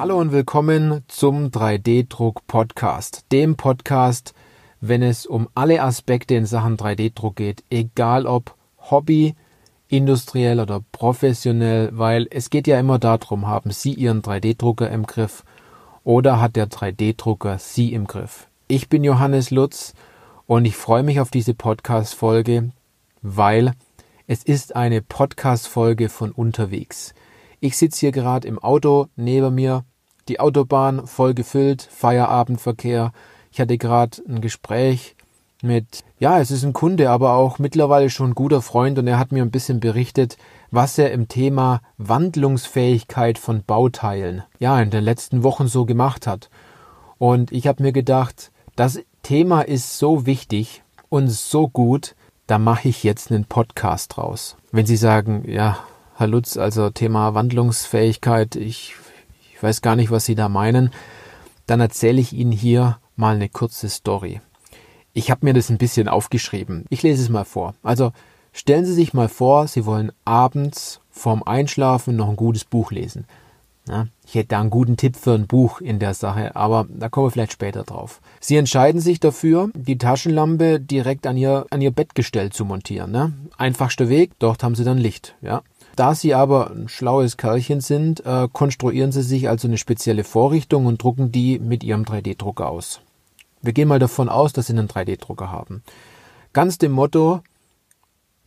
Hallo und willkommen zum 3D-Druck-Podcast, dem Podcast, wenn es um alle Aspekte in Sachen 3D-Druck geht, egal ob Hobby, industriell oder professionell, weil es geht ja immer darum, haben Sie Ihren 3D-Drucker im Griff oder hat der 3D-Drucker Sie im Griff? Ich bin Johannes Lutz und ich freue mich auf diese Podcast-Folge, weil es ist eine Podcast-Folge von unterwegs. Ich sitze hier gerade im Auto, neben mir die Autobahn voll gefüllt, Feierabendverkehr. Ich hatte gerade ein Gespräch mit, es ist ein Kunde, aber auch mittlerweile schon ein guter Freund und er hat mir ein bisschen berichtet, was er im Thema Wandlungsfähigkeit von Bauteilen, in den letzten Wochen so gemacht hat. Und ich habe mir gedacht, das Thema ist so wichtig und so gut, da mache ich jetzt einen Podcast draus. Wenn Sie sagen, Herr Lutz, also Thema Wandlungsfähigkeit, ich weiß gar nicht, was Sie da meinen, dann erzähle ich Ihnen hier mal eine kurze Story. Ich habe mir das ein bisschen aufgeschrieben. Ich lese es mal vor. Also stellen Sie sich mal vor, Sie wollen abends vorm Einschlafen noch ein gutes Buch lesen. Ich hätte da einen guten Tipp für ein Buch in der Sache, aber da kommen wir vielleicht später drauf. Sie entscheiden sich dafür, die Taschenlampe direkt an ihr Bettgestell zu montieren. Einfachster Weg, dort haben Sie dann Licht, Da Sie aber ein schlaues Kerlchen sind, konstruieren Sie sich also eine spezielle Vorrichtung und drucken die mit Ihrem 3D-Drucker aus. Wir gehen mal davon aus, dass Sie einen 3D-Drucker haben. Ganz dem Motto,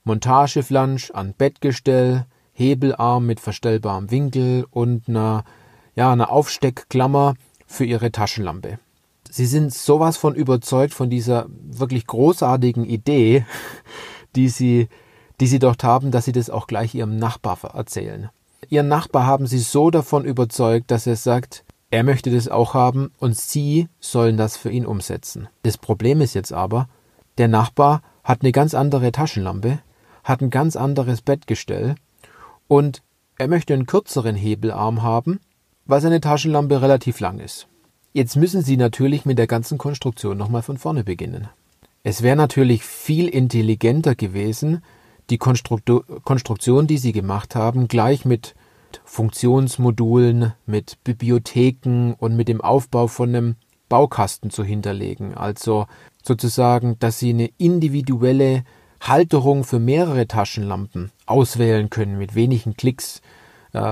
Montageflansch an Bettgestell, Hebelarm mit verstellbarem Winkel und eine Aufsteckklammer für Ihre Taschenlampe. Sie sind sowas von überzeugt von dieser wirklich großartigen Idee, die Sie dort haben, dass Sie das auch gleich Ihrem Nachbar erzählen. Ihren Nachbar haben Sie so davon überzeugt, dass er sagt, er möchte das auch haben und Sie sollen das für ihn umsetzen. Das Problem ist jetzt aber, der Nachbar hat eine ganz andere Taschenlampe, hat ein ganz anderes Bettgestell und er möchte einen kürzeren Hebelarm haben, weil seine Taschenlampe relativ lang ist. Jetzt müssen Sie natürlich mit der ganzen Konstruktion nochmal von vorne beginnen. Es wäre natürlich viel intelligenter gewesen, die Konstruktion, die Sie gemacht haben, gleich mit Funktionsmodulen, mit Bibliotheken und mit dem Aufbau von einem Baukasten zu hinterlegen. Also sozusagen, dass Sie eine individuelle Halterung für mehrere Taschenlampen auswählen können mit wenigen Klicks.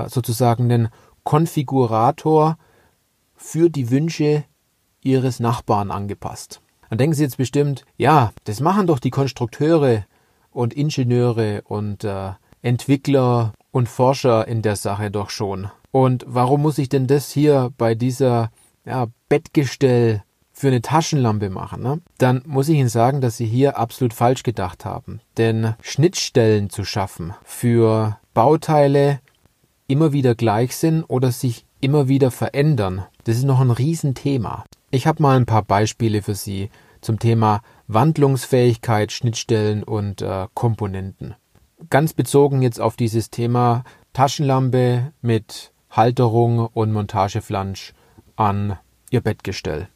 Sozusagen einen Konfigurator für die Wünsche Ihres Nachbarn angepasst. Dann denken Sie jetzt bestimmt, das machen doch die Konstrukteure und Ingenieure und Entwickler und Forscher in der Sache doch schon. Und warum muss ich denn das hier bei dieser Bettgestell für eine Taschenlampe machen? Dann muss ich Ihnen sagen, dass Sie hier absolut falsch gedacht haben. Denn Schnittstellen zu schaffen für Bauteile immer wieder gleich sind oder sich immer wieder verändern, das ist noch ein Riesenthema. Ich habe mal ein paar Beispiele für Sie zum Thema Wandlungsfähigkeit, Schnittstellen und Komponenten. Ganz bezogen jetzt auf dieses Thema Taschenlampe mit Halterung und Montageflansch an Ihr Bettgestell.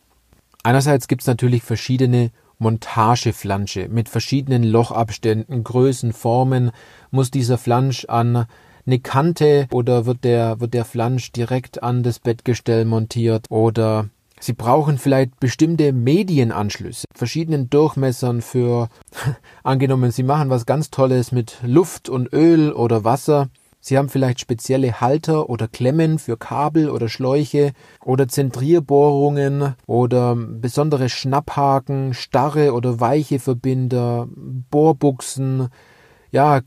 Einerseits gibt es natürlich verschiedene Montageflansche mit verschiedenen Lochabständen, Größen, Formen. Muss dieser Flansch an eine Kante oder wird der Flansch direkt an das Bettgestell montiert oder... Sie brauchen vielleicht bestimmte Medienanschlüsse, verschiedenen Durchmessern für, angenommen, Sie machen was ganz Tolles mit Luft und Öl oder Wasser. Sie haben vielleicht spezielle Halter oder Klemmen für Kabel oder Schläuche oder Zentrierbohrungen oder besondere Schnapphaken, starre oder weiche Verbinder, Bohrbuchsen,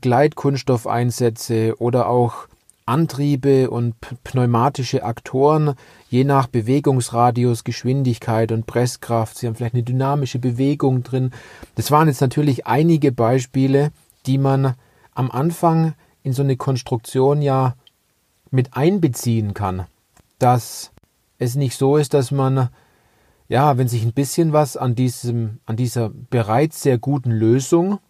Gleitkunststoffeinsätze oder auch Antriebe und pneumatische Aktoren, je nach Bewegungsradius, Geschwindigkeit und Presskraft. Sie haben vielleicht eine dynamische Bewegung drin. Das waren jetzt natürlich einige Beispiele, die man am Anfang in so eine Konstruktion mit einbeziehen kann. Dass es nicht so ist, dass man, wenn sich ein bisschen was an dieser bereits sehr guten Lösung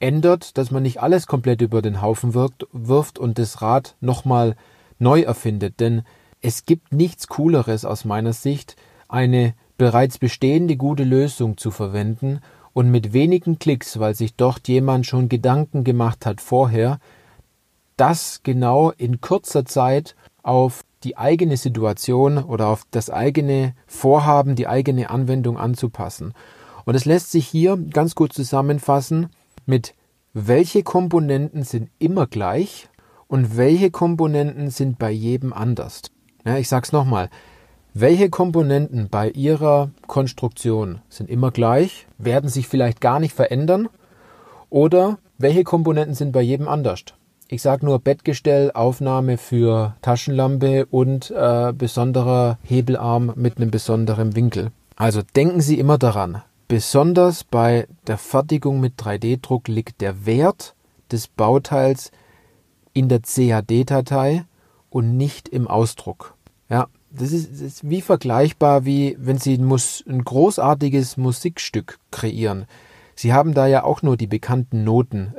ändert, dass man nicht alles komplett über den Haufen wirft und das Rad nochmal neu erfindet. Denn es gibt nichts Cooleres aus meiner Sicht, eine bereits bestehende gute Lösung zu verwenden und mit wenigen Klicks, weil sich dort jemand schon Gedanken gemacht hat vorher, das genau in kurzer Zeit auf die eigene Situation oder auf das eigene Vorhaben, die eigene Anwendung anzupassen. Und es lässt sich hier ganz gut zusammenfassen mit, welche Komponenten sind immer gleich und welche Komponenten sind bei jedem anders. Ja, ich sage es nochmal. Welche Komponenten bei ihrer Konstruktion sind immer gleich, werden sich vielleicht gar nicht verändern, oder welche Komponenten sind bei jedem anders? Ich sage nur Bettgestell, Aufnahme für Taschenlampe und besonderer Hebelarm mit einem besonderen Winkel. Also denken Sie immer daran, besonders bei der Fertigung mit 3D-Druck liegt der Wert des Bauteils in der CAD-Datei und nicht im Ausdruck. Ja, das ist wie vergleichbar, wie wenn Sie ein großartiges Musikstück kreieren. Sie haben da ja auch nur die bekannten Noten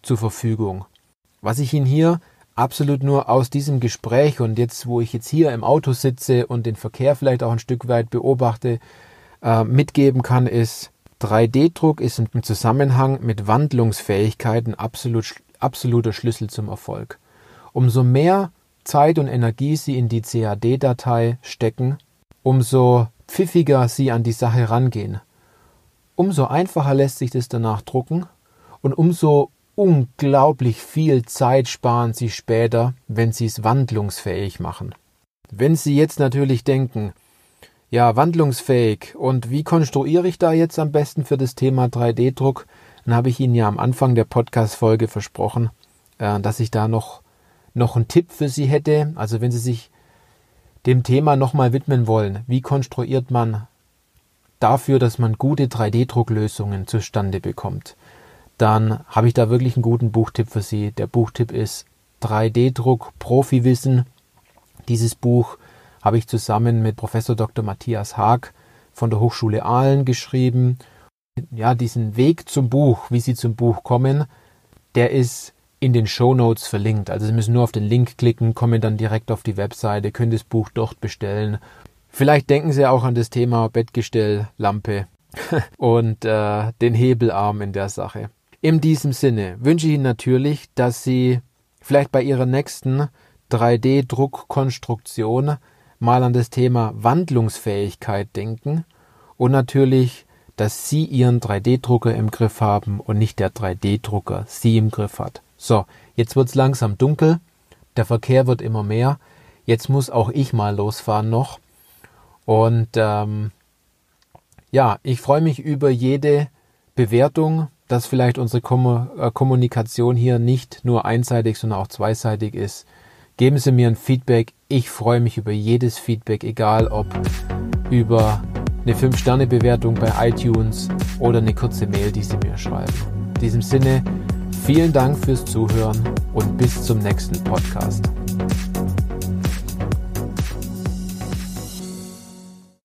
zur Verfügung. Was ich Ihnen hier absolut nur aus diesem Gespräch und jetzt, wo ich jetzt hier im Auto sitze und den Verkehr vielleicht auch ein Stück weit beobachte, mitgeben kann, ist, 3D-Druck ist im Zusammenhang mit Wandlungsfähigkeiten absoluter Schlüssel zum Erfolg. Umso mehr Zeit und Energie Sie in die CAD-Datei stecken, umso pfiffiger Sie an die Sache rangehen. Umso einfacher lässt sich das danach drucken und umso unglaublich viel Zeit sparen Sie später, wenn Sie es wandlungsfähig machen. Wenn Sie jetzt natürlich denken, ja, wandlungsfähig, und wie konstruiere ich da jetzt am besten für das Thema 3D-Druck, dann habe ich Ihnen ja am Anfang der Podcast-Folge versprochen, dass ich da noch einen Tipp für Sie hätte. Also wenn Sie sich dem Thema nochmal widmen wollen, wie konstruiert man dafür, dass man gute 3D-Drucklösungen zustande bekommt, dann habe ich da wirklich einen guten Buchtipp für Sie. Der Buchtipp ist 3D-Druck-Profi-Wissen. Dieses Buch habe ich zusammen mit Professor Dr. Matthias Haag von der Hochschule Aalen geschrieben. Ja, diesen Weg zum Buch, wie Sie zum Buch kommen, der ist in den Shownotes verlinkt. Also Sie müssen nur auf den Link klicken, kommen dann direkt auf die Webseite, können das Buch dort bestellen. Vielleicht denken Sie auch an das Thema Bettgestell, Lampe und den Hebelarm in der Sache. In diesem Sinne wünsche ich Ihnen natürlich, dass Sie vielleicht bei Ihrer nächsten 3D-Druckkonstruktion mal an das Thema Wandlungsfähigkeit denken und natürlich, dass Sie Ihren 3D-Drucker im Griff haben und nicht der 3D-Drucker Sie im Griff hat. So, jetzt wird es langsam dunkel, der Verkehr wird immer mehr, jetzt muss auch ich mal losfahren noch und ja, ich freue mich über jede Bewertung, dass vielleicht unsere Kommunikation hier nicht nur einseitig, sondern auch zweiseitig ist. Geben Sie mir ein Feedback. Ich freue mich über jedes Feedback, egal ob über eine 5-Sterne-Bewertung bei iTunes oder eine kurze Mail, die Sie mir schreiben. In diesem Sinne, vielen Dank fürs Zuhören und bis zum nächsten Podcast.